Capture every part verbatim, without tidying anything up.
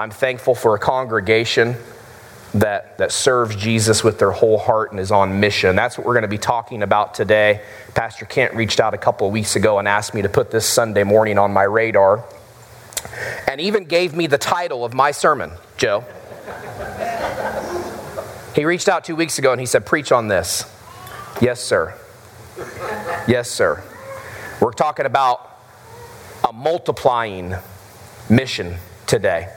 I'm thankful for a congregation that, that serves Jesus with their whole heart and is on mission. That's what we're going to be talking about today. Pastor Kent reached out a couple of weeks ago and asked me to put this Sunday morning on my radar and even gave me the title of my sermon, Joe. He reached out two weeks ago and he said, preach on this. Yes, sir. Yes, sir. We're talking about a multiplying mission today.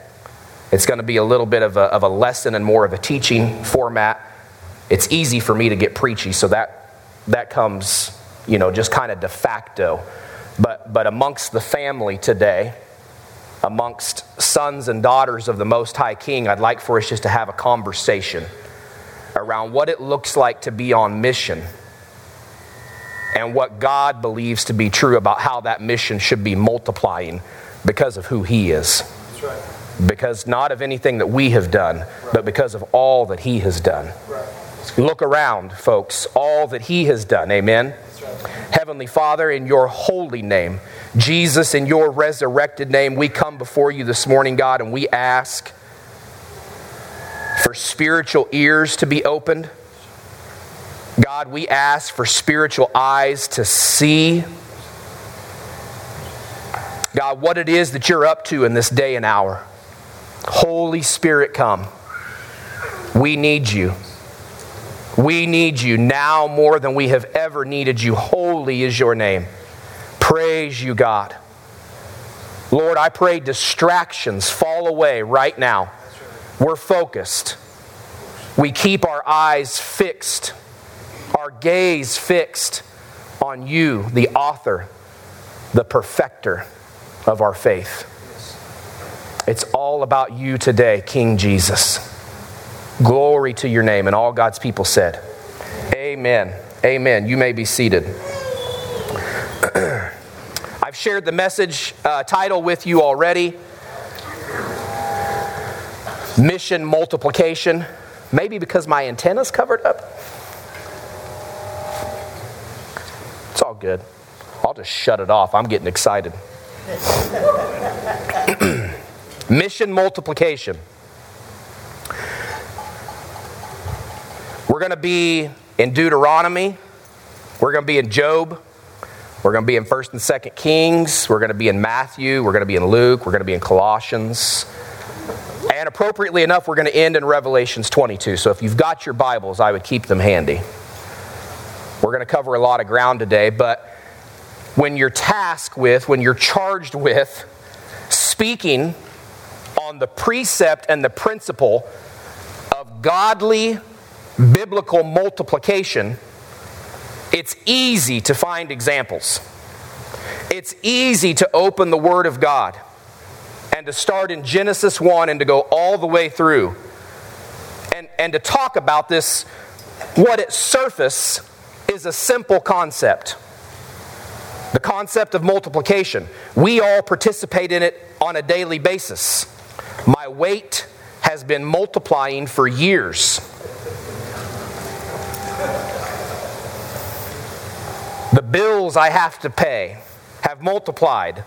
It's going to be a little bit of a, of a lesson and more of a teaching format. It's easy for me to get preachy, so that that comes, you know, just kind of de facto. But but amongst the family today, amongst sons and daughters of the Most High King, I'd like for us just to have a conversation around what it looks like to be on mission and what God believes to be true about how that mission should be multiplying because of who He is. That's right. Because not of anything that we have done, right, but because of all that He has done. Right. Look around, folks, all that He has done. Amen? Right. Heavenly Father, in your holy name, Jesus, in your resurrected name, we come before you this morning, God, and we ask for spiritual ears to be opened. God, we ask for spiritual eyes to see, God, what it is that you're up to in this day and hour. Holy Spirit, come. We need you. We need you now more than we have ever needed you. Holy is your name. Praise you, God. Lord, I pray distractions fall away right now. We're focused. We keep our eyes fixed, our gaze fixed on you, the author, the perfecter of our faith. It's all about you today, King Jesus. Glory to your name. And all God's people said, amen. Amen. You may be seated. I've shared the message uh, title with you already. Mission multiplication. Maybe because my antenna's covered up. It's all good. I'll just shut it off. I'm getting excited. Mission multiplication. We're going to be in Deuteronomy. We're going to be in Job. We're going to be in First and Second Kings. We're going to be in Matthew. We're going to be in Luke. We're going to be in Colossians. And appropriately enough, we're going to end in Revelations twenty-two. So if you've got your Bibles, I would keep them handy. We're going to cover a lot of ground today, but when you're tasked with, when you're charged with speaking on the precept and the principle of godly biblical multiplication, it's easy to find examples. It's easy to open the Word of God and to start in Genesis one and to go all the way through and, and to talk about this, what at surface is a simple concept. The concept of multiplication. We all participate in it on a daily basis. My weight has been multiplying for years. The bills I have to pay have multiplied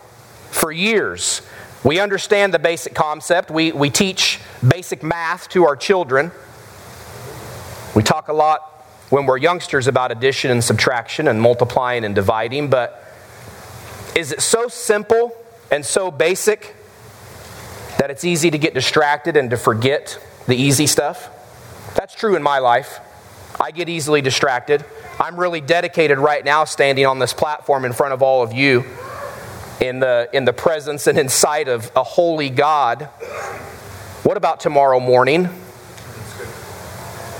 for years. We understand the basic concept. We, we teach basic math to our children. We talk a lot when we're youngsters about addition and subtraction and multiplying and dividing, but is it so simple and so basic that it's easy to get distracted and to forget the easy stuff? That's true in my life. I get easily distracted. I'm really dedicated right now standing on this platform in front of all of you in the in the presence and in sight of a holy God. What about tomorrow morning?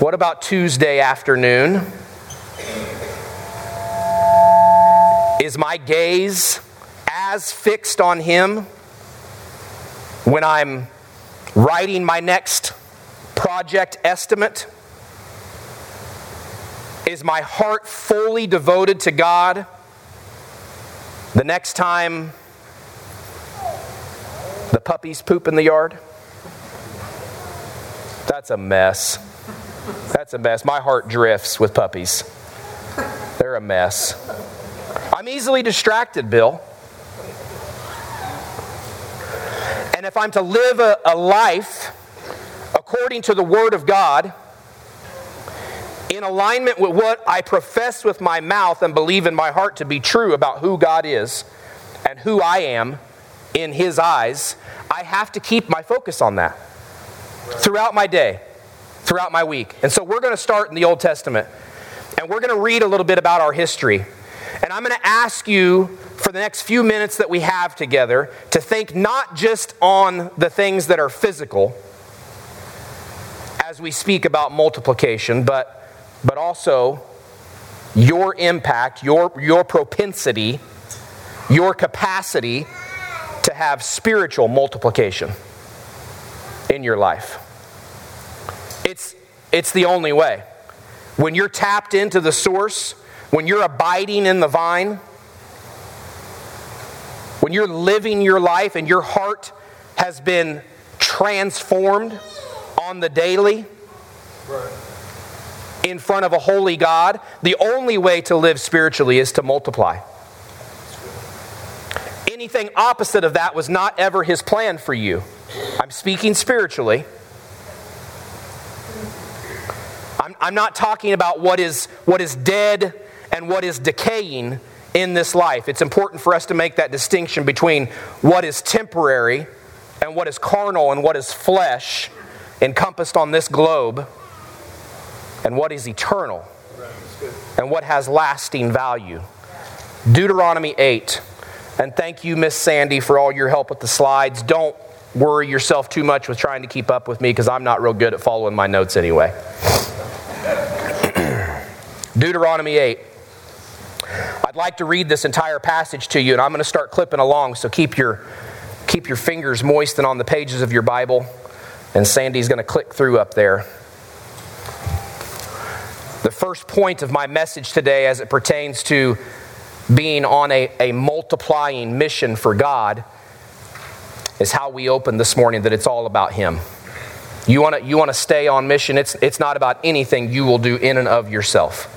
What about Tuesday afternoon? Is my gaze as fixed on Him when I'm writing my next project estimate? Is my heart fully devoted to God the next time the puppies poop in the yard? That's a mess. That's a mess. My heart drifts with puppies. They're a mess. I'm easily distracted, Bill. And if I'm to live a, a life according to the Word of God, in alignment with what I profess with my mouth and believe in my heart to be true about who God is and who I am in His eyes, I have to keep my focus on that throughout my day, throughout my week. And so we're going to start in the Old Testament, and we're going to read a little bit about our history. And I'm going to ask you for the next few minutes that we have together to think not just on the things that are physical as we speak about multiplication, but but also your impact, your, your propensity, your capacity to have spiritual multiplication in your life. It's, it's the only way. When you're tapped into the source, when you're abiding in the vine, when you're living your life and your heart has been transformed on the daily in front of a holy God, the only way to live spiritually is to multiply. Anything opposite of that was not ever His plan for you. I'm speaking spiritually. I'm, I'm not talking about what is what is dead and what is decaying in this life. It's important for us to make that distinction between what is temporary and what is carnal and what is flesh encompassed on this globe, and what is eternal, and what has lasting value. Deuteronomy eight. And thank you, Miss Sandy, for all your help with the slides. Don't worry yourself too much with trying to keep up with me, because I'm not real good at following my notes anyway. Deuteronomy eight. I'd like to read this entire passage to you, and I'm going to start clipping along, so keep your, keep your fingers moist and on the pages of your Bible. And Sandy's going to click through up there. The first point of my message today as it pertains to being on a, a multiplying mission for God is how we opened this morning, that it's all about Him. You want to you want to stay on mission. It's it's not about anything you will do in and of yourself.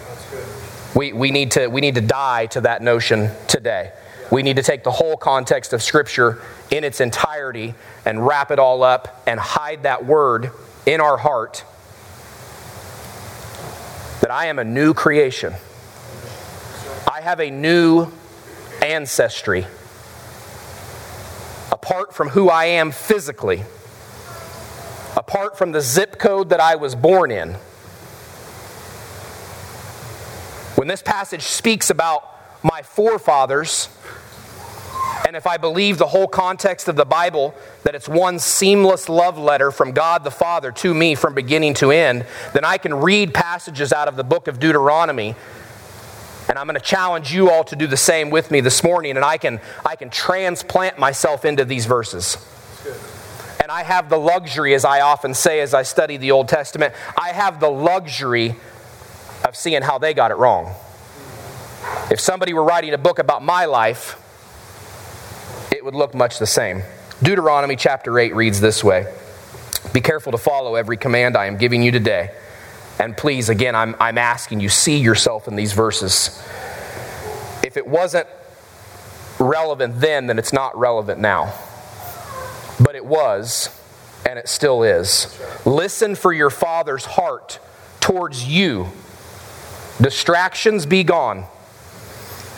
We we need to we need to die to that notion today. We need to take the whole context of Scripture in its entirety and wrap it all up and hide that word in our heart, that I am a new creation. I have a new ancestry. Apart from who I am physically, apart from the zip code that I was born in. When this passage speaks about my forefathers, and if I believe the whole context of the Bible, that it's one seamless love letter from God the Father to me from beginning to end, then I can read passages out of the book of Deuteronomy. And I'm going to challenge you all to do the same with me this morning, and I can I can transplant myself into these verses. And I have the luxury, as I often say as I study the Old Testament, I have the luxury of seeing how they got it wrong. If somebody were writing a book about my life, it would look much the same. Deuteronomy chapter eight reads this way. Be careful to follow every command I am giving you today. And please, again, I'm, I'm asking you, see yourself in these verses. If it wasn't relevant then, then it's not relevant now. But it was, and it still is. Listen for your father's heart towards you. Distractions be gone.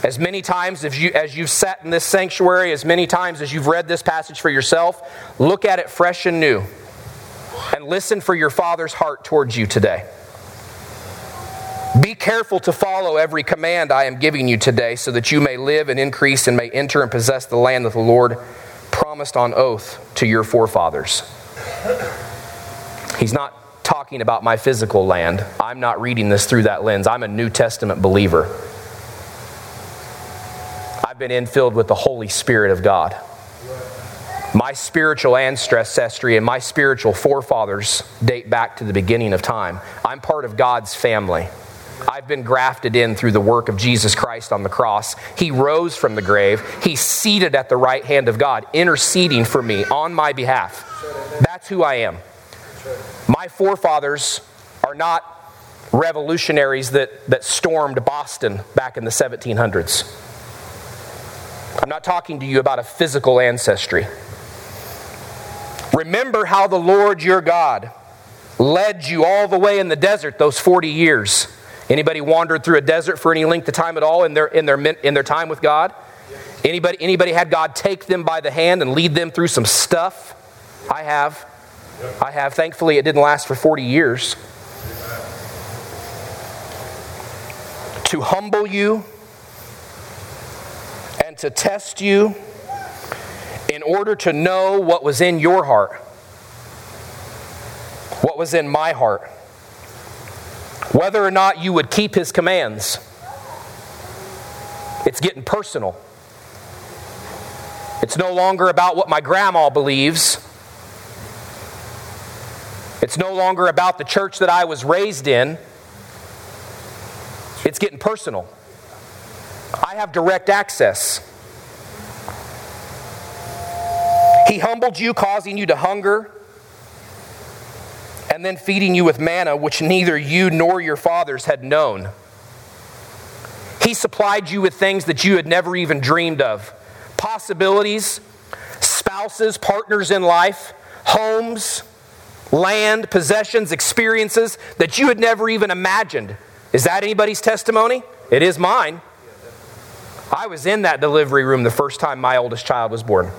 As many times as, you, as you've sat in this sanctuary, as many times as you've read this passage for yourself, look at it fresh and new. And listen for your Father's heart towards you today. Be careful to follow every command I am giving you today, so that you may live and increase and may enter and possess the land that the Lord promised on oath to your forefathers. He's not talking about my physical land. I'm not reading this through that lens. I'm a New Testament believer. I've been infilled with the Holy Spirit of God. My spiritual ancestry and my spiritual forefathers date back to the beginning of time. I'm part of God's family. I've been grafted in through the work of Jesus Christ on the cross. He rose from the grave. He's seated at the right hand of God, interceding for me on my behalf. That's who I am. My forefathers are not revolutionaries that, that stormed Boston back in the seventeen hundreds. I'm not talking to you about a physical ancestry. Remember how the Lord your God led you all the way in the desert those forty years. Anybody wandered through a desert for any length of time at all in their in their in their time with God? Anybody anybody had God take them by the hand and lead them through some stuff? I have. I have. Thankfully, it didn't last for forty years. To humble you and to test you in order to know what was in your heart. What was in my heart. Whether or not you would keep his commands. It's getting personal. It's no longer about what my grandma believes. It's no longer about the church that I was raised in. It's getting personal. I have direct access. He humbled you, causing you to hunger, and then feeding you with manna, which neither you nor your fathers had known. He supplied you with things that you had never even dreamed of. Possibilities, spouses, partners in life, homes, land, possessions, experiences that you had never even imagined. Is that anybody's testimony? It is mine. I was in that delivery room the first time my oldest child was born.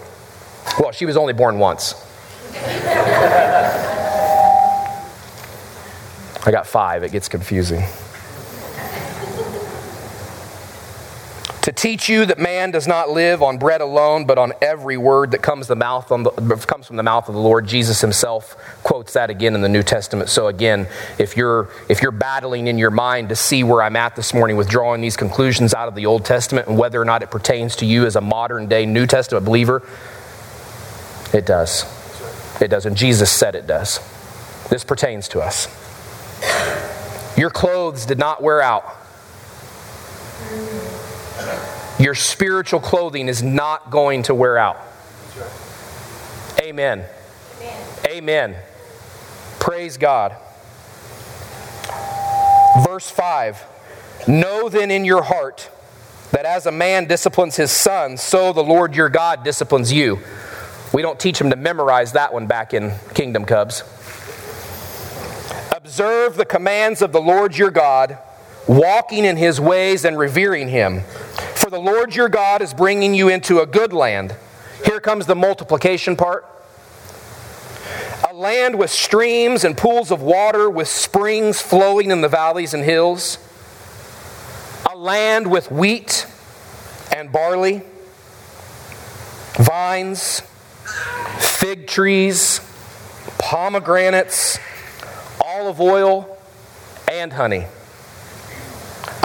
Well, she was only born once. I got five. It gets confusing. To teach you that man does not live on bread alone, but on every word that comes the mouth on the, comes from the mouth of the Lord. Jesus himself quotes that again in the New Testament. So again, if you're if you're battling in your mind to see where I'm at this morning with drawing these conclusions out of the Old Testament and whether or not it pertains to you as a modern day New Testament believer, it does. It does. And Jesus said it does. This pertains to us. Your clothes did not wear out. Your spiritual clothing is not going to wear out. Amen. Amen. Amen. Praise God. Verse five. Know then in your heart that as a man disciplines his son, so the Lord your God disciplines you. We don't teach them to memorize that one back in Kingdom Cubs. Observe the commands of the Lord your God, walking in his ways and revering him. For the Lord your God is bringing you into a good land. Here comes the multiplication part. A land with streams and pools of water, with springs flowing in the valleys and hills. A land with wheat and barley, vines, fig trees, pomegranates, olive oil, and honey.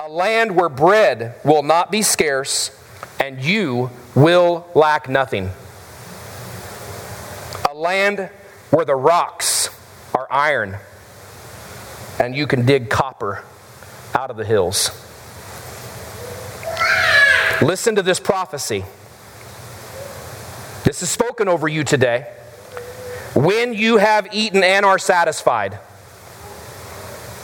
A land where bread will not be scarce, and you will lack nothing. A land where the rocks are iron, and you can dig copper out of the hills. Listen to this prophecy. This is spoken over you today. When you have eaten and are satisfied.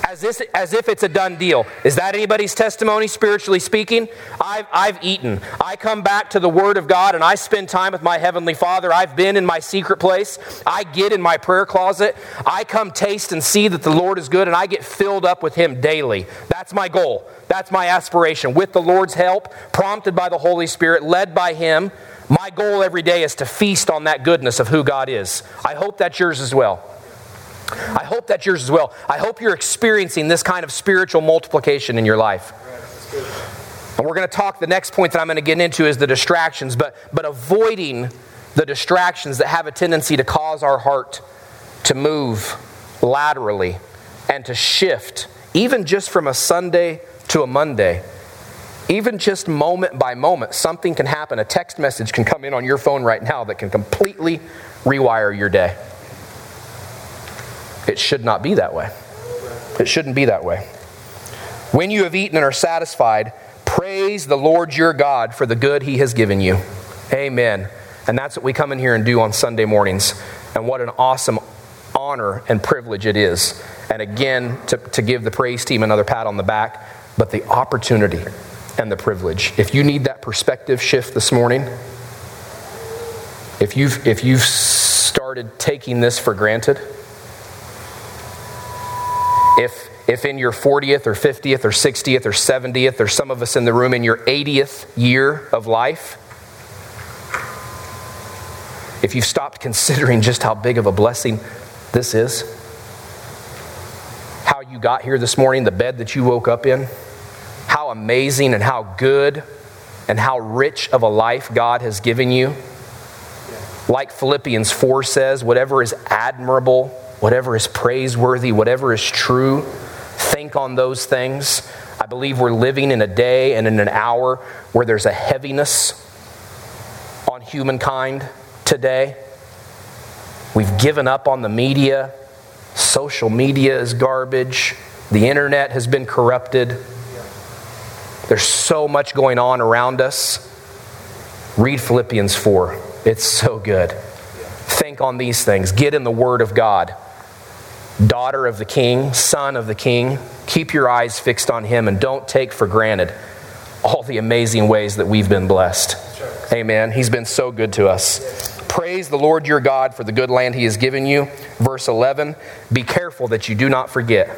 As if, as if it's a done deal. Is that anybody's testimony, spiritually speaking? I've, I've eaten. I come back to the Word of God and I spend time with my Heavenly Father. I've been in my secret place. I get in my prayer closet. I come taste and see that the Lord is good, and I get filled up with Him daily. That's my goal. That's my aspiration. With the Lord's help, prompted by the Holy Spirit, led by Him, my goal every day is to feast on that goodness of who God is. I hope that's yours as well. I hope that's yours as well. I hope you're experiencing this kind of spiritual multiplication in your life. And we're going to talk, the next point that I'm going to get into is the distractions, but, but avoiding the distractions that have a tendency to cause our heart to move laterally and to shift, even just from a Sunday to a Monday. Even just moment by moment, something can happen. A text message can come in on your phone right now that can completely rewire your day. It should not be that way. It shouldn't be that way. When you have eaten and are satisfied, praise the Lord your God for the good he has given you. Amen. And that's what we come in here and do on Sunday mornings. And what an awesome honor and privilege it is. And again, to, to give the praise team another pat on the back, but the opportunity and the privilege. If you need that perspective shift this morning, if you've if you've started started taking this for granted, if if in your fortieth or fiftieth or sixtieth or seventieth, or some of us in the room in your eightieth year of life, if you've stopped considering just how big of a blessing this is, how you got here this morning, the bed that you woke up in, how amazing and how good and how rich of a life God has given you. Like Philippians four says, whatever is admirable, whatever is praiseworthy, whatever is true, think on those things. I believe we're living in a day and in an hour where there's a heaviness on humankind today. We've given up on the media. Social media is garbage. The internet has been corrupted. There's so much going on around us. Read Philippians four. It's so good. Think on these things. Get in the Word of God. Daughter of the King, son of the King, keep your eyes fixed on Him and don't take for granted all the amazing ways that we've been blessed. Amen. He's been so good to us. Praise the Lord your God for the good land He has given you. Verse eleven, be careful that you do not forget.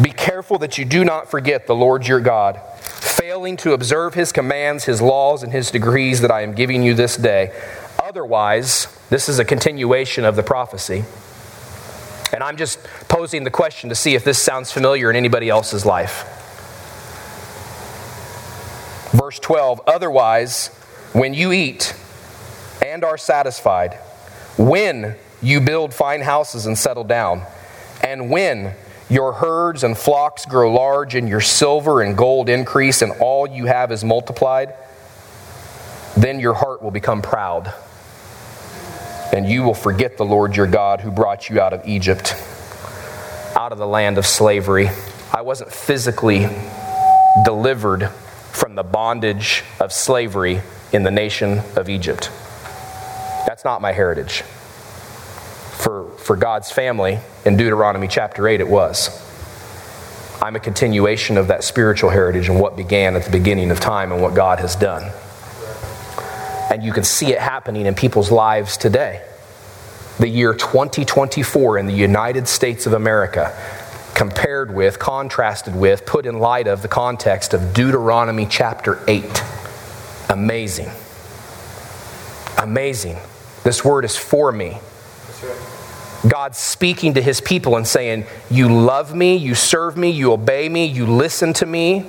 Be careful that you do not forget the Lord your God, failing to observe His commands, His laws, and His decrees that I am giving you this day. Otherwise, this is a continuation of the prophecy. And I'm just posing the question to see if this sounds familiar in anybody else's life. Verse twelve, otherwise, when you eat and are satisfied, when you build fine houses and settle down, and when your herds and flocks grow large, and your silver and gold increase, and all you have is multiplied, then your heart will become proud, and you will forget the Lord your God who brought you out of Egypt, out of the land of slavery. I wasn't physically delivered from the bondage of slavery in the nation of Egypt. That's not my heritage. For, for God's family, in Deuteronomy chapter eight, it was. I'm a continuation of that spiritual heritage and what began at the beginning of time and what God has done. And you can see it happening in people's lives today. The year twenty twenty-four in the United States of America, compared with, contrasted with, put in light of the context of Deuteronomy chapter eight. Amazing. Amazing. This word is for me. God speaking to His people and saying, you love me, you serve me, you obey me, you listen to me,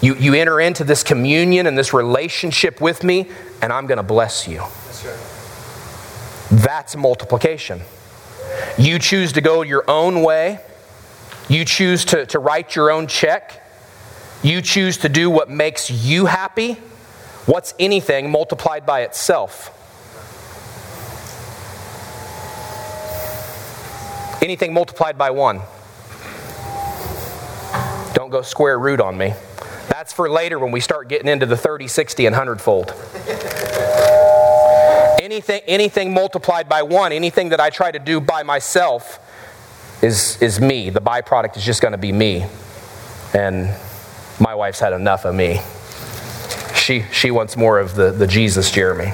you, you enter into this communion and this relationship with me, and I'm going to bless you. That's right. That's multiplication. You choose to go your own way. You choose to, to write your own check. You choose to do what makes you happy. What's anything multiplied by itself? Anything multiplied by one. Don't go square root on me. That's for later when we start getting into the thirty, sixty, and one hundred fold. Anything, anything multiplied by one, anything that I try to do by myself is, is me. The byproduct is just going to be me. And my wife's had enough of me. She, she wants more of the, the Jesus Jeremy.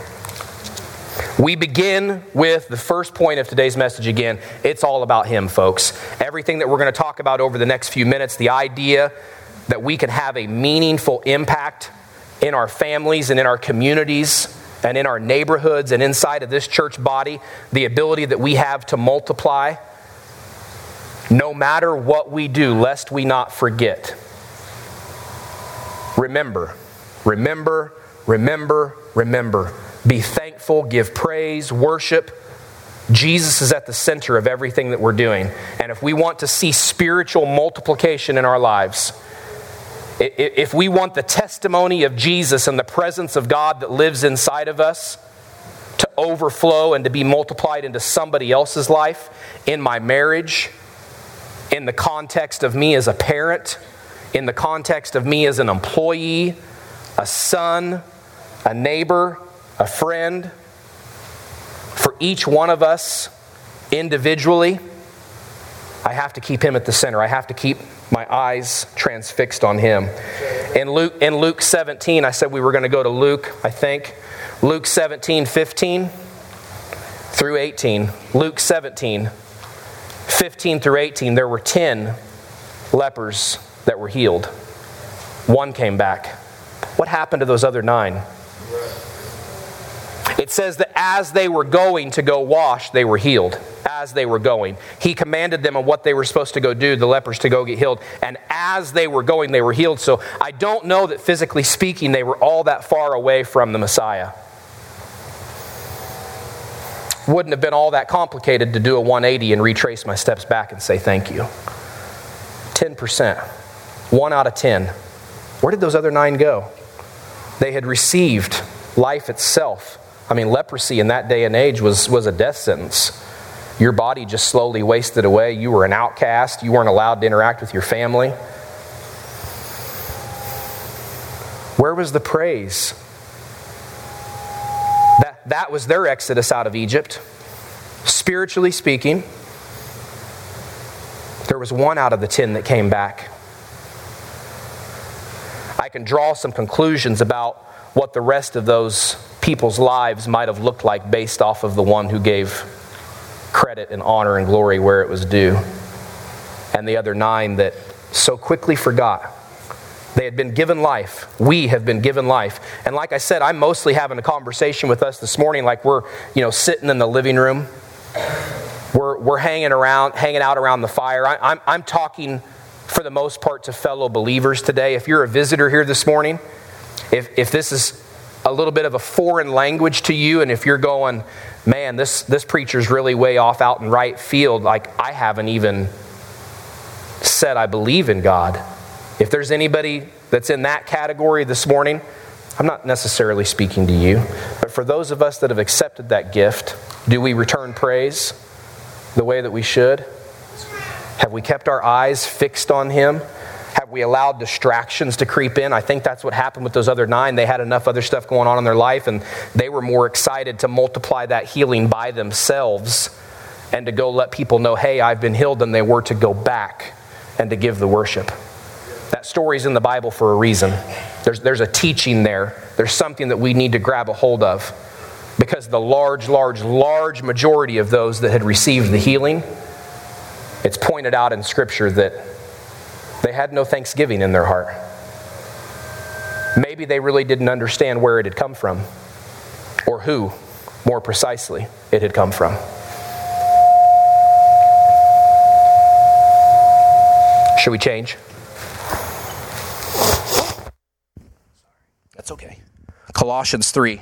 We begin with the first point of today's message again. It's all about Him, folks. Everything that we're going to talk about over the next few minutes, the idea that we can have a meaningful impact in our families and in our communities and in our neighborhoods and inside of this church body, the ability that we have to multiply no matter what we do, lest we not forget. Remember, remember, remember, remember. Be thankful, give praise, worship. Jesus is at the center of everything that we're doing. And if we want to see spiritual multiplication in our lives, if we want the testimony of Jesus and the presence of God that lives inside of us to overflow and to be multiplied into somebody else's life, in my marriage, in the context of me as a parent, in the context of me as an employee, a son, a neighbor, a friend, for each one of us individually, I have to keep Him at the center. I have to keep my eyes transfixed on Him. In Luke, in Luke seventeen, I said we were going to go to Luke, I think. Luke seventeen, fifteen through eighteen. Luke seventeen, fifteen through eighteen, there were ten lepers that were healed. One came back. What happened to those other nine? It says that as they were going to go wash, they were healed. As they were going. He commanded them on what they were supposed to go do, the lepers to go get healed. And as they were going, they were healed. So I don't know that physically speaking, they were all that far away from the Messiah. Wouldn't have been all that complicated to do a one eighty and retrace my steps back and say thank you. ten percent. One out of ten. Where did those other nine go? They had received life itself. I mean, leprosy in that day and age was, was a death sentence. Your body just slowly wasted away. You were an outcast. You weren't allowed to interact with your family. Where was the praise? That, that was their exodus out of Egypt. Spiritually speaking, there was one out of the ten that came back. I can draw some conclusions about what the rest of those people's lives might have looked like based off of the one who gave credit and honor and glory where it was due. And the other nine that so quickly forgot. They had been given life. We have been given life. And like I said, I'm mostly having a conversation with us this morning like we're, you know, sitting in the living room. We're we're hanging around, hanging out around the fire. I, I'm I'm talking for the most part to fellow believers today. If you're a visitor here this morning, if if this is a little bit of a foreign language to you, and if you're going, man, this, this preacher's really way off out in right field, like I haven't even said I believe in God. If there's anybody that's in that category this morning, I'm not necessarily speaking to you. But for those of us that have accepted that gift, do we return praise the way that we should? Have we kept our eyes fixed on Him? Have we allowed distractions to creep in? I think that's what happened with those other nine. They had enough other stuff going on in their life, and they were more excited to multiply that healing by themselves and to go let people know, hey, I've been healed, than they were to go back and to give the worship. That story's in the Bible for a reason. There's, there's a teaching there. There's something that we need to grab a hold of, because the large, large, large majority of those that had received the healing, it's pointed out in Scripture that they had no thanksgiving in their heart. Maybe they really didn't understand where it had come from, or who, more precisely, it had come from. Should we change? That's okay. Colossians three.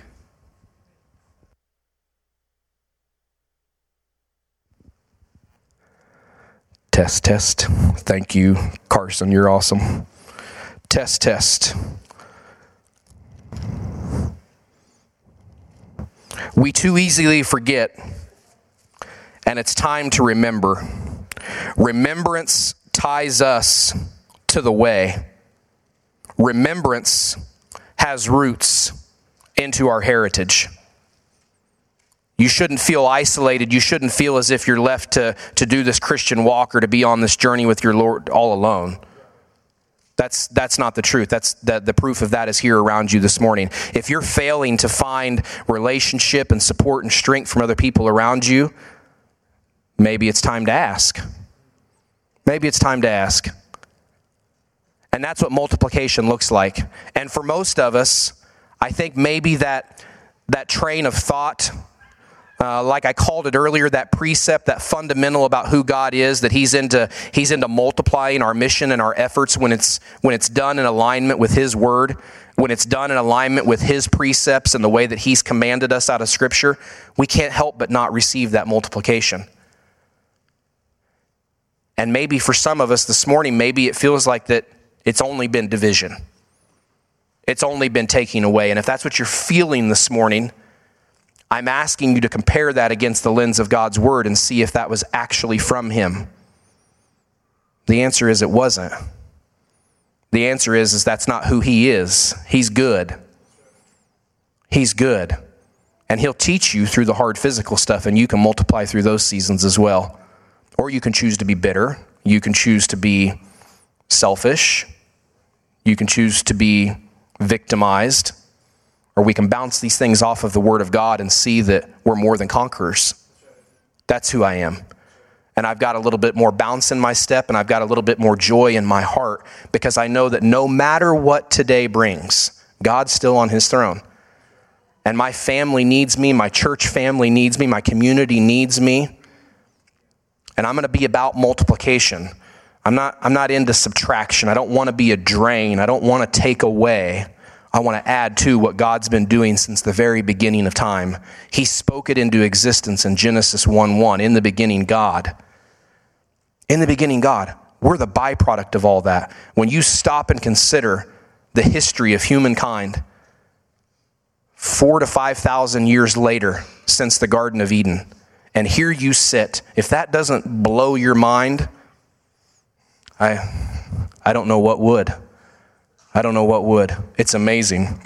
Test, test. Thank you, Carson. You're awesome. Test, test. We too easily forget, and it's time to remember. Remembrance ties us to the way. Remembrance has roots into our heritage. You shouldn't feel isolated. You shouldn't feel as if you're left to, to do this Christian walk or to be on this journey with your Lord all alone. That's that's not the truth. That's the, the proof of that is here around you this morning. If you're failing to find relationship and support and strength from other people around you, maybe it's time to ask. Maybe it's time to ask. And that's what multiplication looks like. And for most of us, I think maybe that that train of thought, Uh, like I called it earlier, that precept, that fundamental about who God is, that He's into He's into multiplying our mission and our efforts when it's when it's done in alignment with His word, when it's done in alignment with His precepts and the way that He's commanded us out of Scripture, we can't help but not receive that multiplication. And maybe for some of us this morning, maybe it feels like that it's only been division. It's only been taking away. And if that's what you're feeling this morning, I'm asking you to compare that against the lens of God's word and see if that was actually from Him. The answer is it wasn't. The answer is, is that's not who He is. He's good. He's good. And He'll teach you through the hard physical stuff, and you can multiply through those seasons as well. Or you can choose to be bitter. You can choose to be selfish. You can choose to be victimized. Or we can bounce these things off of the Word of God and see that we're more than conquerors. That's who I am. And I've got a little bit more bounce in my step, and I've got a little bit more joy in my heart, because I know that no matter what today brings, God's still on his throne. And my family needs me. My church family needs me. My community needs me. And I'm going to be about multiplication. I'm not, I'm not into subtraction. I don't want to be a drain. I don't want to take away. I want to add to what God's been doing since the very beginning of time. He spoke it into existence in Genesis one one. In the beginning, God. In the beginning, God. We're the byproduct of all that. When you stop and consider the history of humankind, four to five thousand years later since the Garden of Eden, and here you sit. If that doesn't blow your mind, I, I don't know what would. I don't know what would. It's amazing.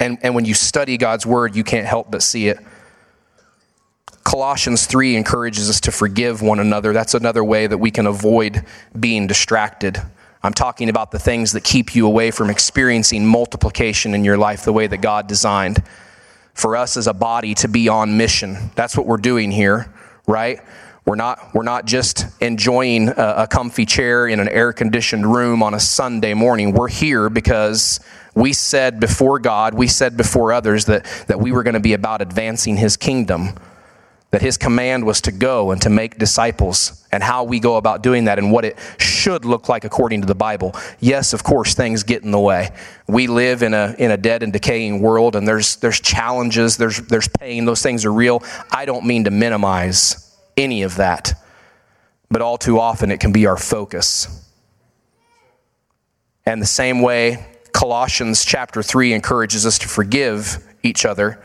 And, and when you study God's word, you can't help but see it. Colossians three encourages us to forgive one another. That's another way that we can avoid being distracted. I'm talking about the things that keep you away from experiencing multiplication in your life the way that God designed. For us as a body to be on mission. That's what we're doing here, right? We're not, we're not just enjoying a, a comfy chair in an air-conditioned room on a Sunday morning. We're here because we said before God, we said before others that, that we were going to be about advancing his kingdom, that his command was to go and to make disciples, and how we go about doing that and what it should look like according to the Bible. Yes, of course, things get in the way. We live in a in a dead and decaying world, and there's there's challenges, there's there's pain. Those things are real. I don't mean to minimize any of that. But all too often it can be our focus. And the same way Colossians chapter three encourages us to forgive each other.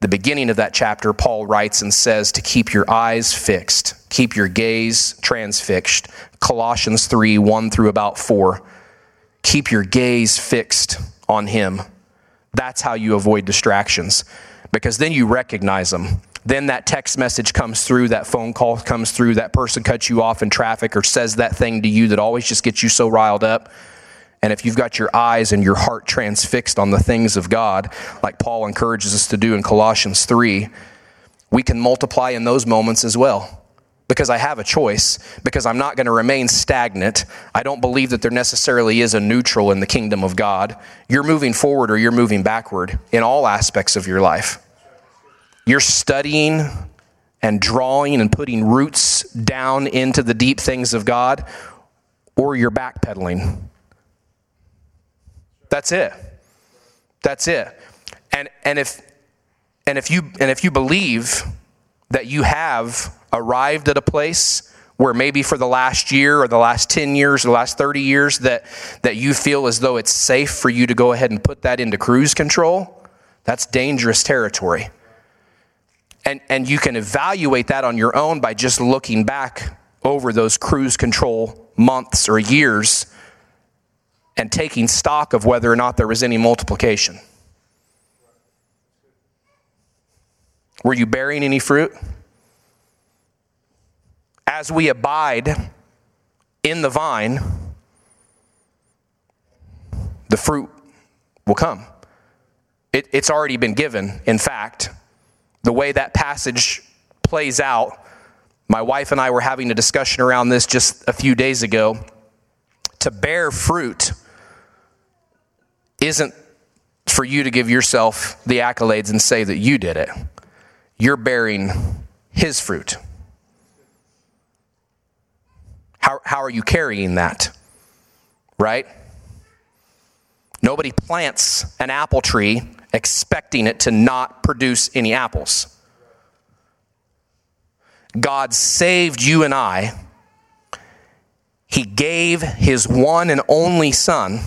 The beginning of that chapter, Paul writes and says to keep your eyes fixed. Keep your gaze transfixed. Colossians three, one through about four. Keep your gaze fixed on him. That's how you avoid distractions. Because then you recognize them. Then that text message comes through, that phone call comes through, that person cuts you off in traffic or says that thing to you that always just gets you so riled up. And if you've got your eyes and your heart transfixed on the things of God, like Paul encourages us to do in Colossians three, we can multiply in those moments as well. Because I have a choice, because I'm not going to remain stagnant. I don't believe that there necessarily is a neutral in the kingdom of God. You're moving forward or you're moving backward in all aspects of your life. You're studying and drawing and putting roots down into the deep things of God, or you're backpedaling. That's it. That's it. And and if and if you and if you believe that you have arrived at a place where maybe for the last year or the last ten years or the last thirty years that, that you feel as though it's safe for you to go ahead and put that into cruise control, that's dangerous territory. And and you can evaluate that on your own by just looking back over those cruise control months or years and taking stock of whether or not there was any multiplication. Were you bearing any fruit? As we abide in the vine, the fruit will come. It, it's already been given, in fact. The way that passage plays out, my wife and I were having a discussion around this just a few days ago. To bear fruit isn't for you to give yourself the accolades and say that you did it. You're bearing his fruit. How, how are you carrying that? Right? Nobody plants an apple tree expecting it to not produce any apples. God saved you and I. He gave his one and only son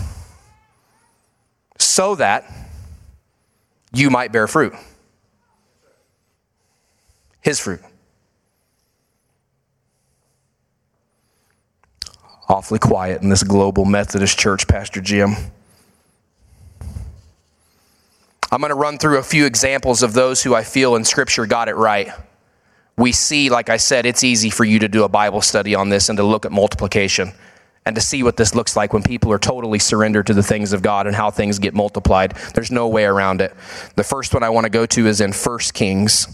so that you might bear fruit. His fruit. Awfully quiet in this Global Methodist Church, Pastor Jim. I'm going to run through a few examples of those who I feel in Scripture got it right. We see, like I said, it's easy for you to do a Bible study on this and to look at multiplication and to see what this looks like when people are totally surrendered to the things of God and how things get multiplied. There's no way around it. The first one I want to go to is in First Kings.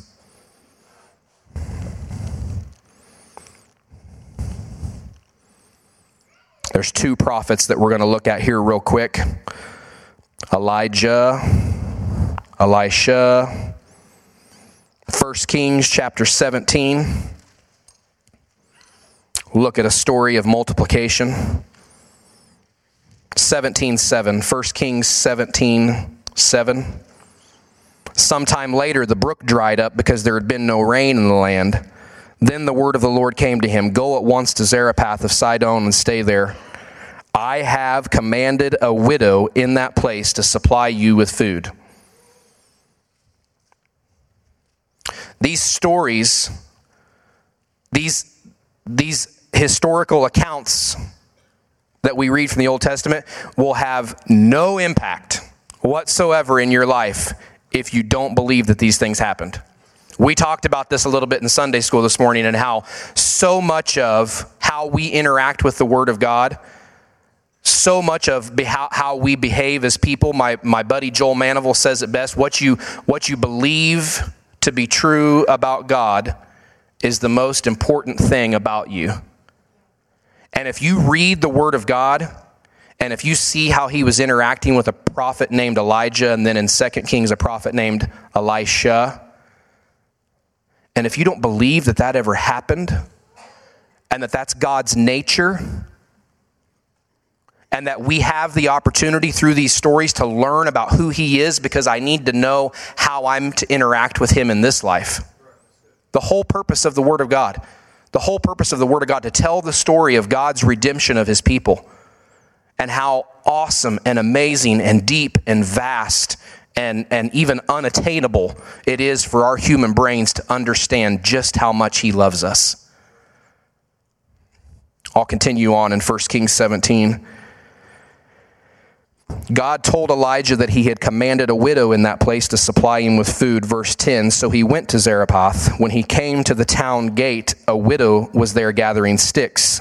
There's two prophets that we're going to look at here real quick. Elijah, Elisha, First Kings chapter seventeen. Look at a story of multiplication. seventeen seven, First Kings seventeen seven. Sometime later, the brook dried up because there had been no rain in the land. Then the word of the Lord came to him, "Go at once to Zarephath of Sidon and stay there. I have commanded a widow in that place to supply you with food." These stories, these, these historical accounts that we read from the Old Testament will have no impact whatsoever in your life if you don't believe that these things happened. We talked about this a little bit in Sunday school this morning and how so much of how we interact with the Word of God, so much of how we behave as people. My my buddy Joel Manival says it best, what you what you believe to be true about God is the most important thing about you. And if you read the Word of God, and if you see how he was interacting with a prophet named Elijah, and then in Second Kings, a prophet named Elisha, and if you don't believe that that ever happened, and that that's God's nature, and that we have the opportunity through these stories to learn about who he is, because I need to know how I'm to interact with him in this life. The whole purpose of the Word of God, the whole purpose of the Word of God, to tell the story of God's redemption of his people, and how awesome and amazing and deep and vast and, and even unattainable it is for our human brains to understand just how much he loves us. I'll continue on in First Kings seventeen. God told Elijah that he had commanded a widow in that place to supply him with food. Verse ten, so he went to Zarephath. When he came to the town gate, a widow was there gathering sticks.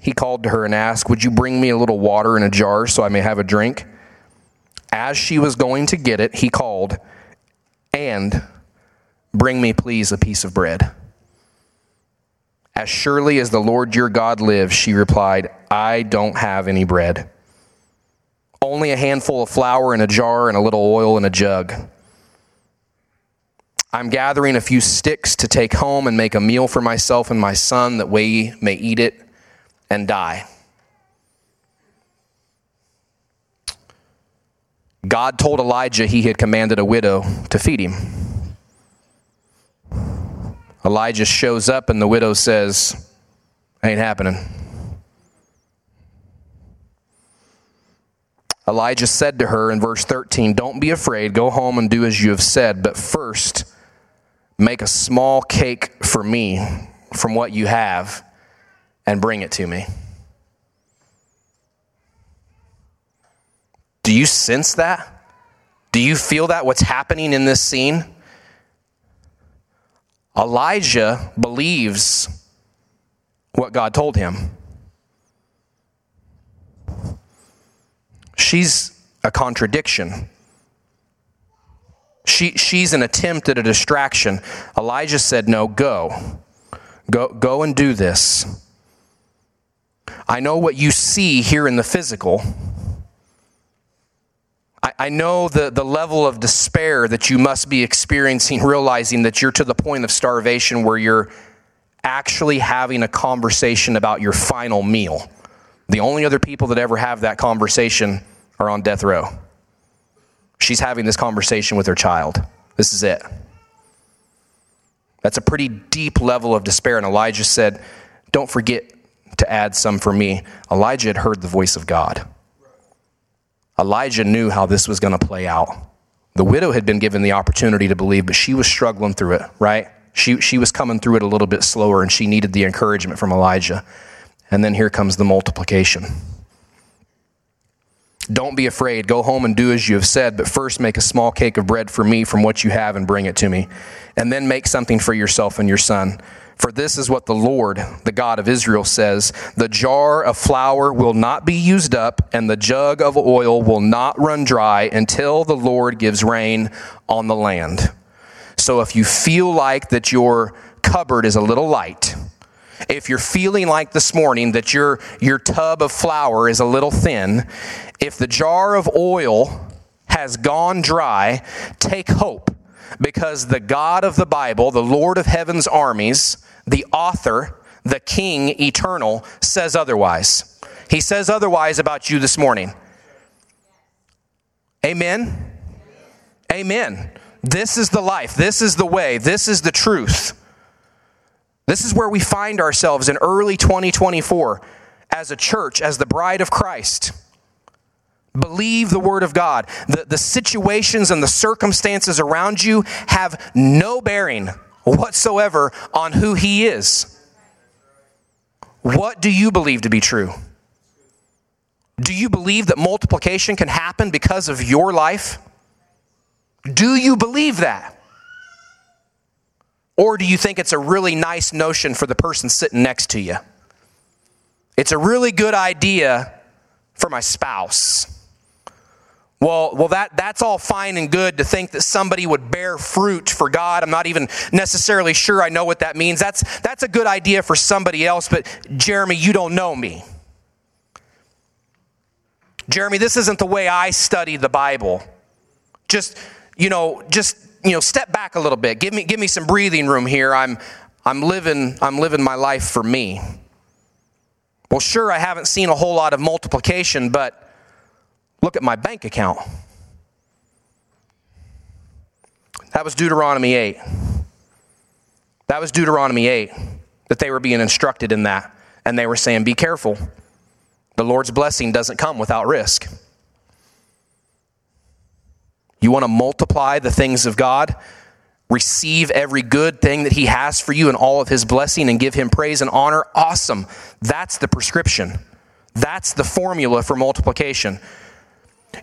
He called to her and asked, "Would you bring me a little water in a jar so I may have a drink?" As she was going to get it, he called, "And bring me, please, a piece of bread." "As surely as the Lord your God lives," she replied, "I don't have any bread. Only a handful of flour in a jar and a little oil in a jug. I'm gathering a few sticks to take home and make a meal for myself and my son, that we may eat it and die." God told Elijah he had commanded a widow to feed him. Elijah shows up and the widow says, "Ain't happening." Elijah said to her in verse thirteen, "Don't be afraid, go home and do as you have said, but first make a small cake for me from what you have and bring it to me." Do you sense that? Do you feel that what's happening in this scene? Elijah believes what God told him. She's a contradiction. She, she's an attempt at a distraction. Elijah said, "No, go. Go, go and do this. I know what you see here in the physical. I, I know the, the level of despair that you must be experiencing, realizing that you're to the point of starvation where you're actually having a conversation about your final meal. The only other people that ever have that conversation are on death row." She's having this conversation with her child. This is it. That's a pretty deep level of despair. And Elijah said, "Don't forget to add some for me." Elijah had heard the voice of God. Elijah knew how this was going to play out. The widow had been given the opportunity to believe, but she was struggling through it, right? She, she was coming through it a little bit slower, and she needed the encouragement from Elijah. And then here comes the multiplication. "Don't be afraid. Go home and do as you have said, but first make a small cake of bread for me from what you have and bring it to me. And then make something for yourself and your son. For this is what the Lord, the God of Israel, says, the jar of flour will not be used up, and the jug of oil will not run dry until the Lord gives rain on the land." So if you feel like that your cupboard is a little light, If you're feeling like this morning that your, your tub of flour is a little thin, if the jar of oil has gone dry, take hope, because the God of the Bible, the Lord of heaven's armies, the author, the King eternal, says otherwise. He says otherwise about you this morning. Amen? Amen. This is the life. This is the way. This is the truth. This is where we find ourselves in early twenty twenty-four as a church, as the bride of Christ. Believe the word of God. The, the situations and the circumstances around you have no bearing whatsoever on who he is. What do you believe to be true? Do you believe that multiplication can happen because of your life? Do you believe that? Or do you think it's a really nice notion for the person sitting next to you? It's a really good idea for my spouse. Well, well, that, that's all fine and good to think that somebody would bear fruit for God. I'm not even necessarily sure I know what that means. That's, that's a good idea for somebody else, but Jeremy, you don't know me. Jeremy, this isn't the way I study the Bible. Just, you know, just, you know, step back a little bit. Give me, give me some breathing room here. I'm, I'm living, I'm living my life for me. Well, sure, I haven't seen a whole lot of multiplication, but look at my bank account. That was Deuteronomy eight. That was Deuteronomy eight that they were being instructed in that. And they were saying, be careful. The Lord's blessing doesn't come without risk. You want to multiply the things of God, receive every good thing that he has for you and all of his blessing and give him praise and honor. Awesome. That's the prescription. That's the formula for multiplication.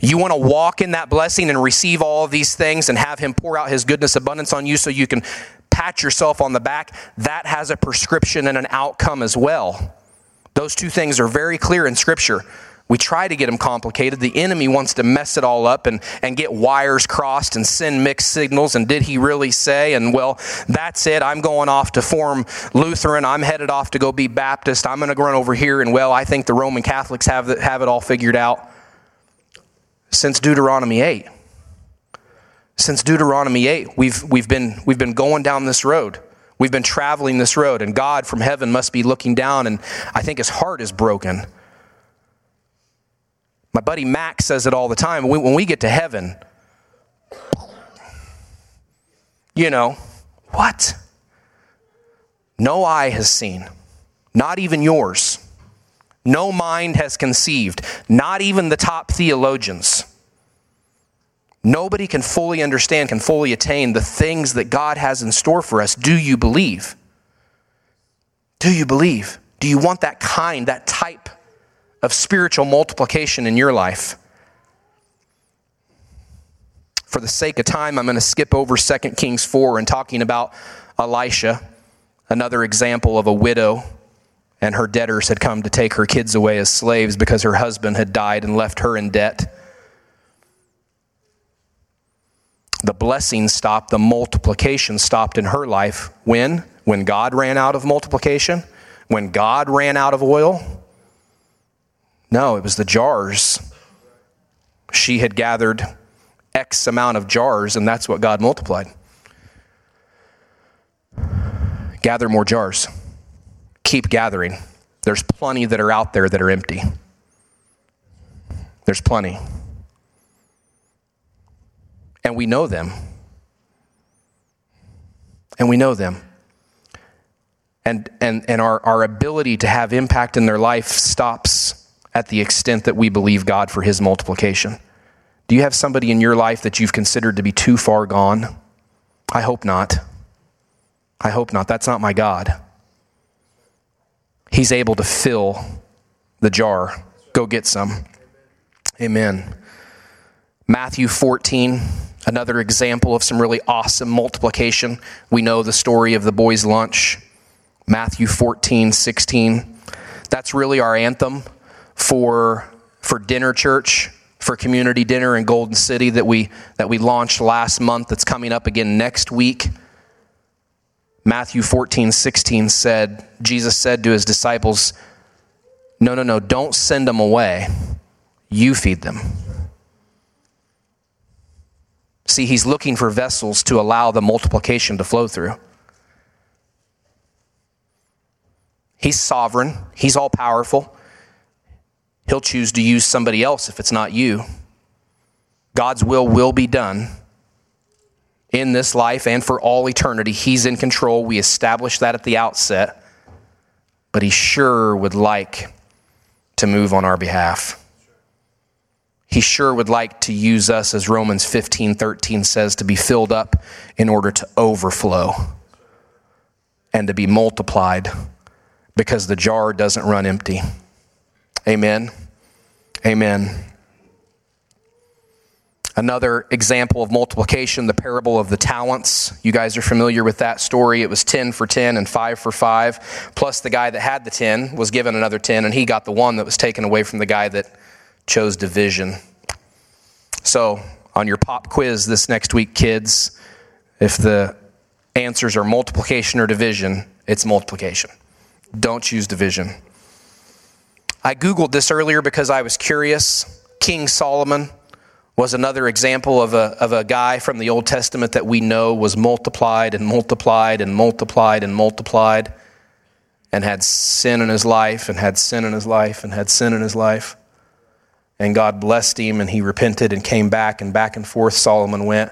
You want to walk in that blessing and receive all of these things and have him pour out his goodness abundance on you so you can pat yourself on the back. That has a prescription and an outcome as well. Those two things are very clear in Scripture. We try to get them complicated. The enemy wants to mess it all up and, and get wires crossed and send mixed signals. And did he really say? And well, that's it. I'm going off to form Lutheran. I'm headed off to go be Baptist. I'm going to run over here. And well, I think the Roman Catholics have, the, have it all figured out. Since Deuteronomy eight. Since Deuteronomy eight, we've, we've, been, we've been going down this road. We've been traveling this road. And God from heaven must be looking down. And I think his heart is broken. My buddy Mac says it all the time. When we get to heaven, you know, what? No eye has seen, not even yours. No mind has conceived, not even the top theologians. Nobody can fully understand, can fully attain the things that God has in store for us. Do you believe? Do you believe? Do you want that kind, that type of spiritual multiplication in your life? For the sake of time, I'm going to skip over Second Kings four and talking about Elisha, another example of a widow, and her debtors had come to take her kids away as slaves because her husband had died and left her in debt. The blessing stopped, the multiplication stopped in her life. When? When God ran out of multiplication? When God ran out of oil? No, it was the jars. She had gathered X amount of jars, and that's what God multiplied. Gather more jars. Keep gathering. There's plenty that are out there that are empty. There's plenty. And we know them. And we know them. And and, and our, our ability to have impact in their life stops at the extent that we believe God for his multiplication. Do you have somebody in your life that you've considered to be too far gone? I hope not. I hope not. That's not my God. He's able to fill the jar. Go get some. Amen. Matthew fourteen, another example of some really awesome multiplication. We know the story of the boys' lunch. Matthew fourteen, sixteen. That's really our anthem for for dinner church, for community dinner in Golden City that we that we launched last month, that's coming up again next week. Matthew fourteen sixteen said, Jesus said to his disciples, no, no, no, don't send them away. You feed them. See, he's looking for vessels to allow the multiplication to flow through. He's sovereign. He's all-powerful. He'll choose to use somebody else if it's not you. God's will will be done in this life and for all eternity. He's in control. We established that at the outset. But he sure would like to move on our behalf. He sure would like to use us, as Romans fifteen thirteen says, to be filled up in order to overflow and to be multiplied, because the jar doesn't run empty. Amen. Amen. Another example of multiplication, the parable of the talents. You guys are familiar with that story. It was ten for ten and five for five. Plus the guy that had the ten was given another ten, and he got the one that was taken away from the guy that chose division. So on your pop quiz this next week, kids, if the answers are multiplication or division, it's multiplication. Don't choose division. I Googled this earlier because I was curious. King Solomon was another example of a, of a guy from the Old Testament that we know was multiplied and multiplied and multiplied and multiplied and had sin in his life and had sin in his life and had sin in his life. And God blessed him, and he repented and came back, and back and forth Solomon went.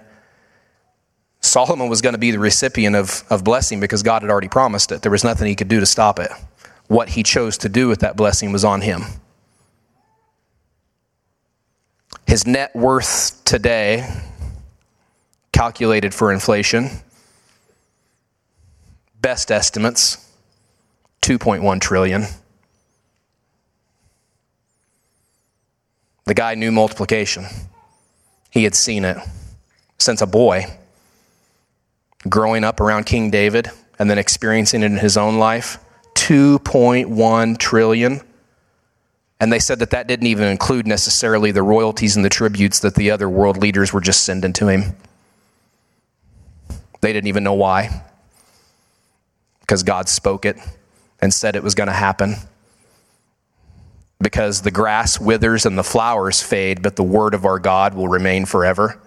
Solomon was going to be the recipient of, of blessing because God had already promised it. There was nothing he could do to stop it. What he chose to do with that blessing was on him. His net worth today, calculated for inflation, best estimates, two point one trillion dollars. The guy knew multiplication. He had seen it since a boy, growing up around King David and then experiencing it in his own life. two point one trillion. And they said that that didn't even include necessarily the royalties and the tributes that the other world leaders were just sending to him. They didn't even know why, because God spoke it and said it was going to happen. Because the grass withers and the flowers fade, but the word of our God will remain forever.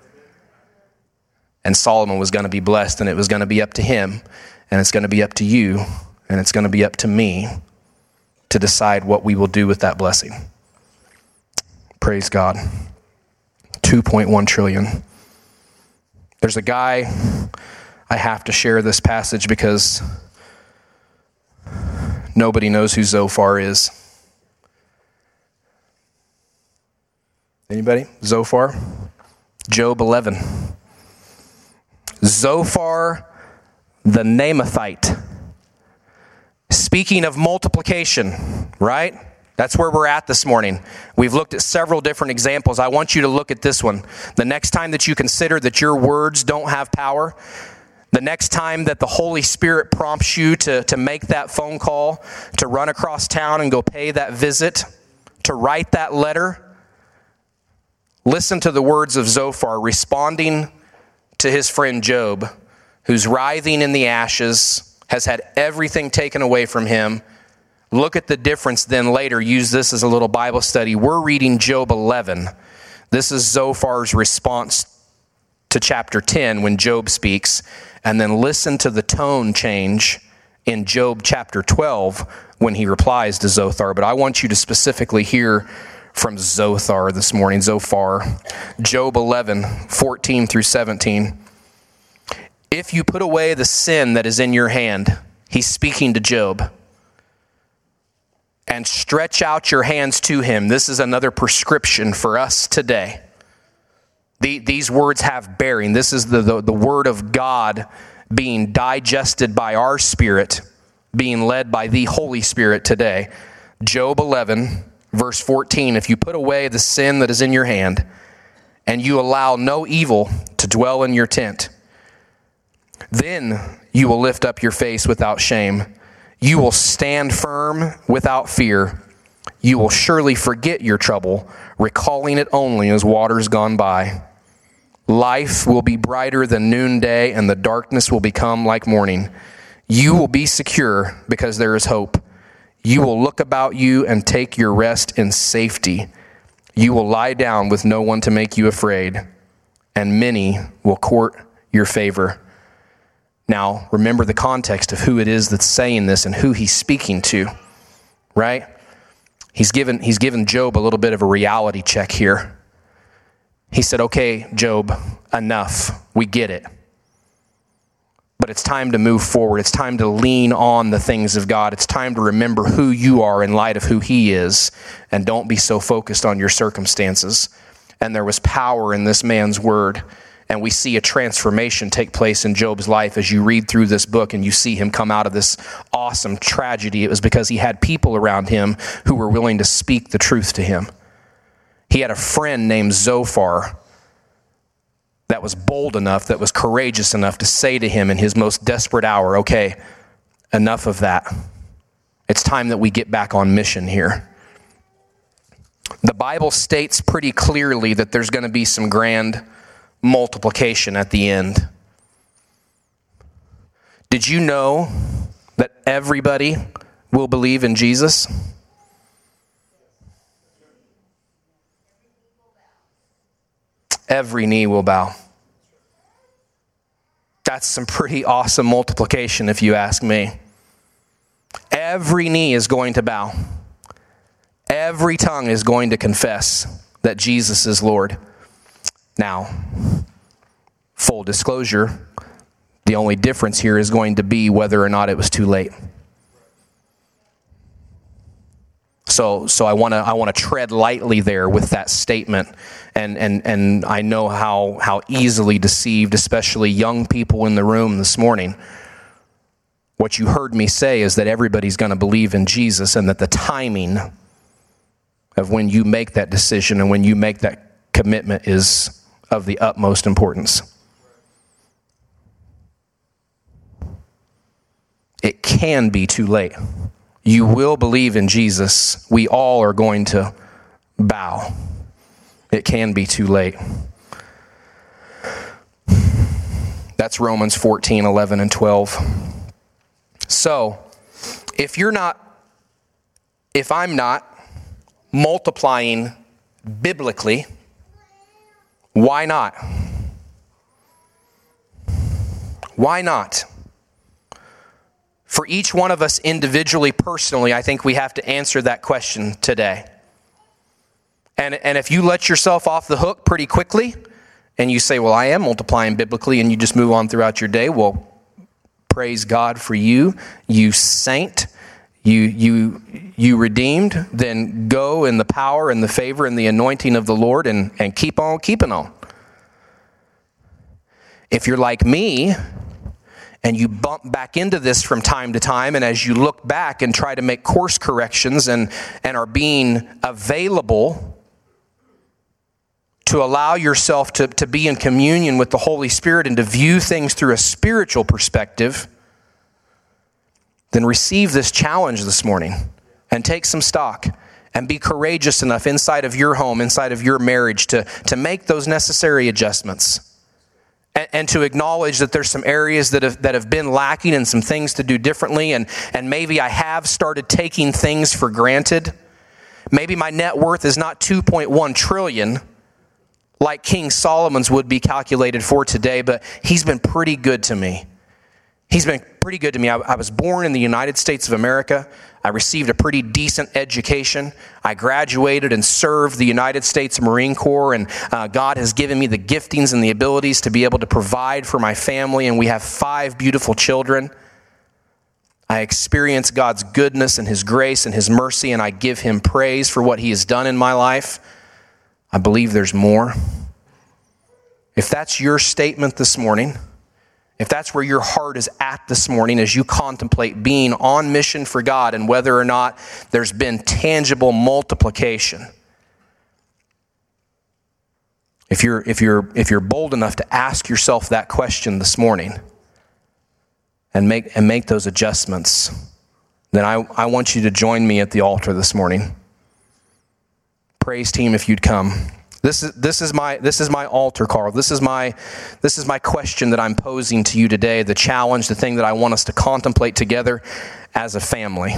And Solomon was going to be blessed, and it was going to be up to him, and it's going to be up to you, and it's going to be up to me to decide what we will do with that blessing. Praise God. two point one trillion. There's a guy, I have to share this passage because nobody knows who Zophar is. Anybody? Zophar? Job eleven. Zophar the Naamathite. Speaking of multiplication, right? That's where we're at this morning. We've looked at several different examples. I want you to look at this one. The next time that you consider that your words don't have power, the next time that the Holy Spirit prompts you to, to make that phone call, to run across town and go pay that visit, to write that letter, listen to the words of Zophar responding to his friend Job, who's writhing in the ashes, has had everything taken away from him. Look at the difference then later. Use this as a little Bible study. We're reading Job eleven. This is Zophar's response to chapter ten when Job speaks. And then listen to the tone change in Job chapter twelve when he replies to Zophar. But I want you to specifically hear from Zophar this morning, Zophar. Job eleven, fourteen through seventeen. If you put away the sin that is in your hand, he's speaking to Job, and stretch out your hands to him. This is another prescription for us today. The, these words have bearing. This is the, the, the word of God being digested by our spirit, being led by the Holy Spirit today. Job eleven, verse fourteen, if you put away the sin that is in your hand, and you allow no evil to dwell in your tent, then you will lift up your face without shame. You will stand firm without fear. You will surely forget your trouble, recalling it only as waters gone by. Life will be brighter than noonday, and the darkness will become like morning. You will be secure because there is hope. You will look about you and take your rest in safety. You will lie down with no one to make you afraid, and many will court your favor. Now, remember the context of who it is that's saying this and who he's speaking to, right? He's given, he's given Job a little bit of a reality check here. He said, okay, Job, enough. We get it. But it's time to move forward. It's time to lean on the things of God. It's time to remember who you are in light of who he is, and don't be so focused on your circumstances. And there was power in this man's word. And we see a transformation take place in Job's life as you read through this book and you see him come out of this awesome tragedy. It was because he had people around him who were willing to speak the truth to him. He had a friend named Zophar that was bold enough, that was courageous enough to say to him in his most desperate hour, okay, enough of that. It's time that we get back on mission here. The Bible states pretty clearly that there's going to be some grand multiplication at the end. Did you know that everybody will believe in Jesus? Every knee will bow. That's some pretty awesome multiplication, if you ask me. Every knee is going to bow. Every tongue is going to confess that Jesus is Lord. Now, full disclosure, the only difference here is going to be whether or not it was too late. So, so I want to I want to tread lightly there with that statement, and and and I know how how easily deceived, especially young people in the room this morning. What you heard me say is that everybody's going to believe in Jesus, and that the timing of when you make that decision and when you make that commitment is of the utmost importance. It can be too late. You will believe in Jesus. We all are going to bow. It can be too late. That's Romans fourteen, eleven, and twelve. So, if you're not, if I'm not multiplying biblically, why not? Why not? For each one of us individually, personally, I think we have to answer that question today. And, and if you let yourself off the hook pretty quickly and you say, well, I am multiplying biblically, and you just move on throughout your day, well, praise God for you, you saint, you you you redeemed, then go in the power and the favor and the anointing of the Lord and, and keep on keeping on. If you're like me and you bump back into this from time to time, and as you look back and try to make course corrections and, and are being available to allow yourself to, to be in communion with the Holy Spirit and to view things through a spiritual perspective, then receive this challenge this morning and take some stock and be courageous enough inside of your home, inside of your marriage, to, to make those necessary adjustments and, and to acknowledge that there's some areas that have, that have been lacking and some things to do differently. And, and maybe I have started taking things for granted. Maybe my net worth is not two point one trillion like King Solomon's would be calculated for today, but he's been pretty good to me. He's been pretty good to me. I, I was born in the United States of America. I received a pretty decent education. I graduated and served the United States Marine Corps, and uh, God has given me the giftings and the abilities to be able to provide for my family, and we have five beautiful children. I experience God's goodness and his grace and his mercy, and I give him praise for what he has done in my life. I believe there's more. If that's your statement this morning, if that's where your heart is at this morning as you contemplate being on mission for God and whether or not there's been tangible multiplication, if you're if you're if you're bold enough to ask yourself that question this morning and make and make those adjustments, then I, I want you to join me at the altar this morning. Praise team, if you'd come. This is this is my this is my altar call. This is my this is my question that I'm posing to you today, the challenge, the thing that I want us to contemplate together as a family.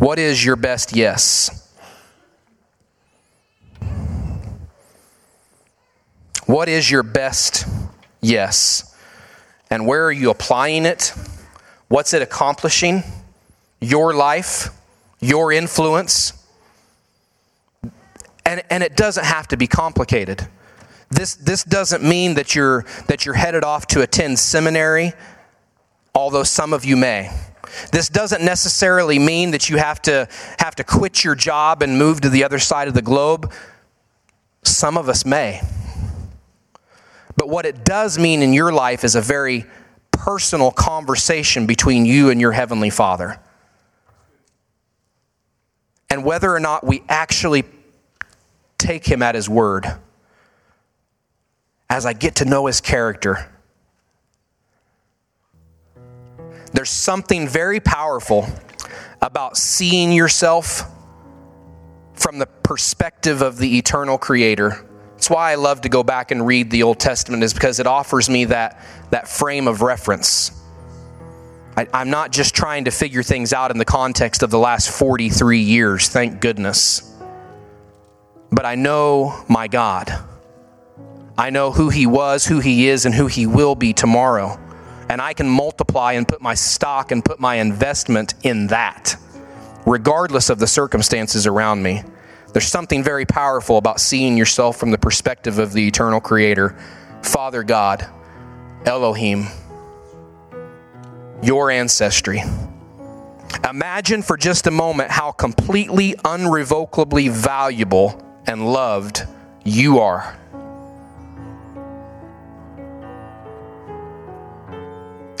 What is your best yes? What is your best yes? And where are you applying it? What's it accomplishing? Your life, your influence. And, and it doesn't have to be complicated. This this doesn't mean that you're that you're headed off to attend seminary, although some of you may. This doesn't necessarily mean that you have to have to quit your job and move to the other side of the globe. Some of us may. But what it does mean in your life is a very personal conversation between you and your Heavenly Father. And whether or not we actually take him at his word, as I get to know his character, there's something very powerful about seeing yourself from the perspective of the eternal creator. That's why I love to go back and read the Old Testament, is because it offers me that, that frame of reference. I, I'm not just trying to figure things out in the context of the last forty-three years, thank goodness. But I know my God. I know who he was, who he is, and who he will be tomorrow. And I can multiply and put my stock and put my investment in that, regardless of the circumstances around me. There's something very powerful about seeing yourself from the perspective of the eternal creator, Father God, Elohim, your ancestry. Imagine for just a moment how completely, irrevocably valuable and loved you are.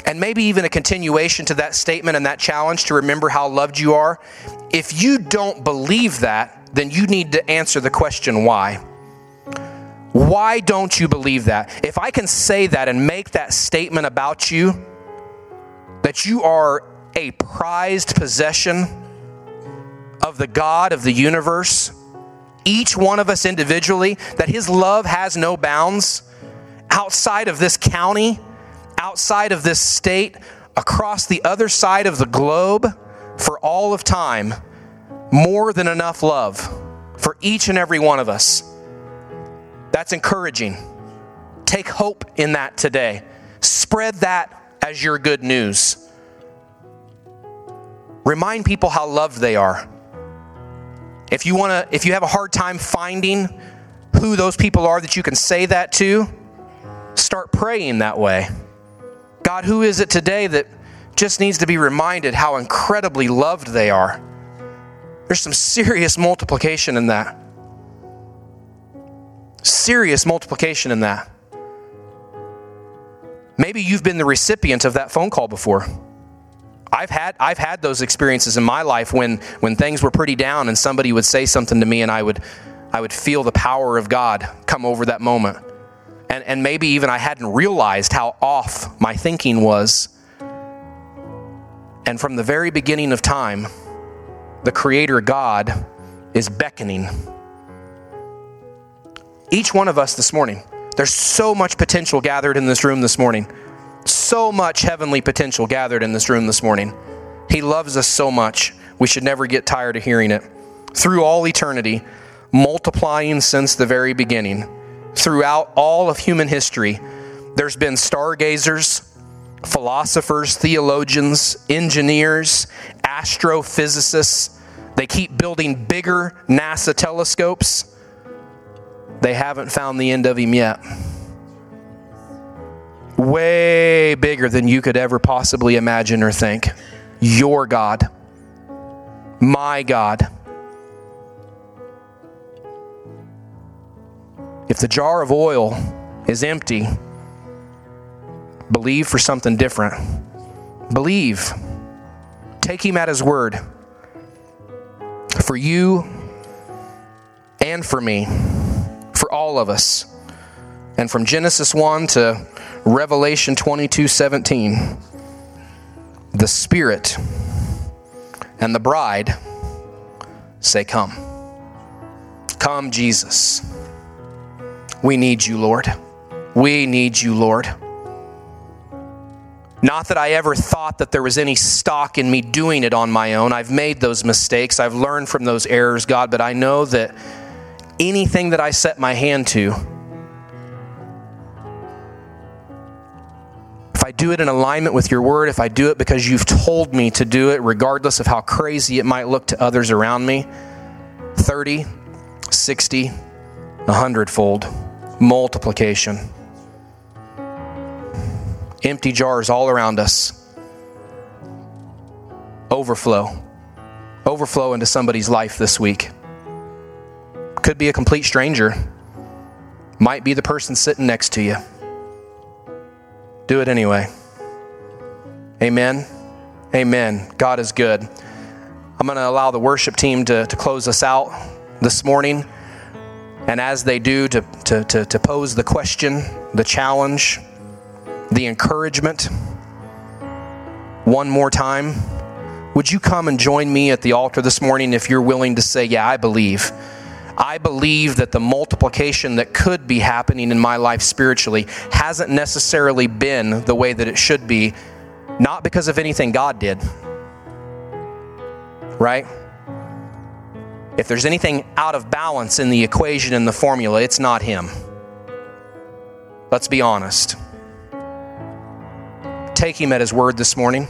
And maybe even a continuation to that statement and that challenge to remember how loved you are. If you don't believe that, then you need to answer the question why. Why don't you believe that? If I can say that and make that statement about you, that you are a prized possession of the God of the universe, each one of us individually, that his love has no bounds outside of this county, outside of this state, across the other side of the globe, for all of time, more than enough love for each and every one of us. That's encouraging. Take hope in that today. Spread that as your good news. Remind people how loved they are. If you want to, if you have a hard time finding who those people are that you can say that to, start praying that way. God, who is it today that just needs to be reminded how incredibly loved they are? There's some serious multiplication in that. Serious multiplication in that. Maybe you've been the recipient of that phone call before. I've had I've had those experiences in my life when, when things were pretty down and somebody would say something to me and I would I would feel the power of God come over that moment. And and maybe even I hadn't realized how off my thinking was. And from the very beginning of time, the Creator God is beckoning. Each one of us this morning, there's so much potential gathered in this room this morning. So much heavenly potential gathered in this room this morning. He loves us so much. We should never get tired of hearing it. Through all eternity, multiplying since the very beginning, throughout all of human history, there's been stargazers, philosophers, theologians, engineers, astrophysicists. They keep building bigger NASA telescopes. They haven't found the end of him yet. Way bigger than you could ever possibly imagine or think. Your God. My God. If the jar of oil is empty, believe for something different. Believe. Take him at his word. For you and for me. For all of us. And from Genesis one to Revelation twenty-two seventeen, the Spirit and the bride say, come. Come, Jesus. We need you, Lord. We need you, Lord. Not that I ever thought that there was any stock in me doing it on my own. I've made those mistakes. I've learned from those errors, God, but I know that anything that I set my hand to, if I do it in alignment with your word, if I do it because you've told me to do it, regardless of how crazy it might look to others around me, thirty, sixty, a hundredfold multiplication. Empty jars all around us. Overflow. Overflow into somebody's life this week. Could be a complete stranger. Might be the person sitting next to you. Do it anyway. Amen. Amen. God is good. I'm going to allow the worship team to, to close us out this morning. And as they do, to, to, to, to pose the question, the challenge, the encouragement, one more time. Would you come and join me at the altar this morning if you're willing to say, yeah, I believe. I believe that the multiplication that could be happening in my life spiritually hasn't necessarily been the way that it should be, not because of anything God did, right? If there's anything out of balance in the equation, in the formula, it's not him. Let's be honest. Take him at his word this morning.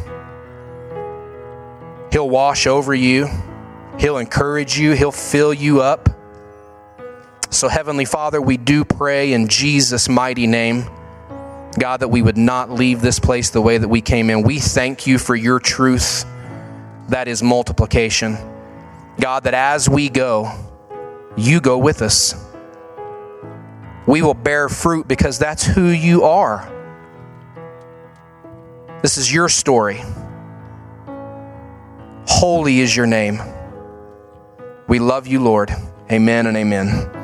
He'll wash over you. He'll encourage you. He'll fill you up. So, Heavenly Father, we do pray in Jesus' mighty name, God, that we would not leave this place the way that we came in. We thank you for your truth. That is multiplication. God, that as we go, you go with us. We will bear fruit because that's who you are. This is your story. Holy is your name. We love you, Lord. Amen and amen.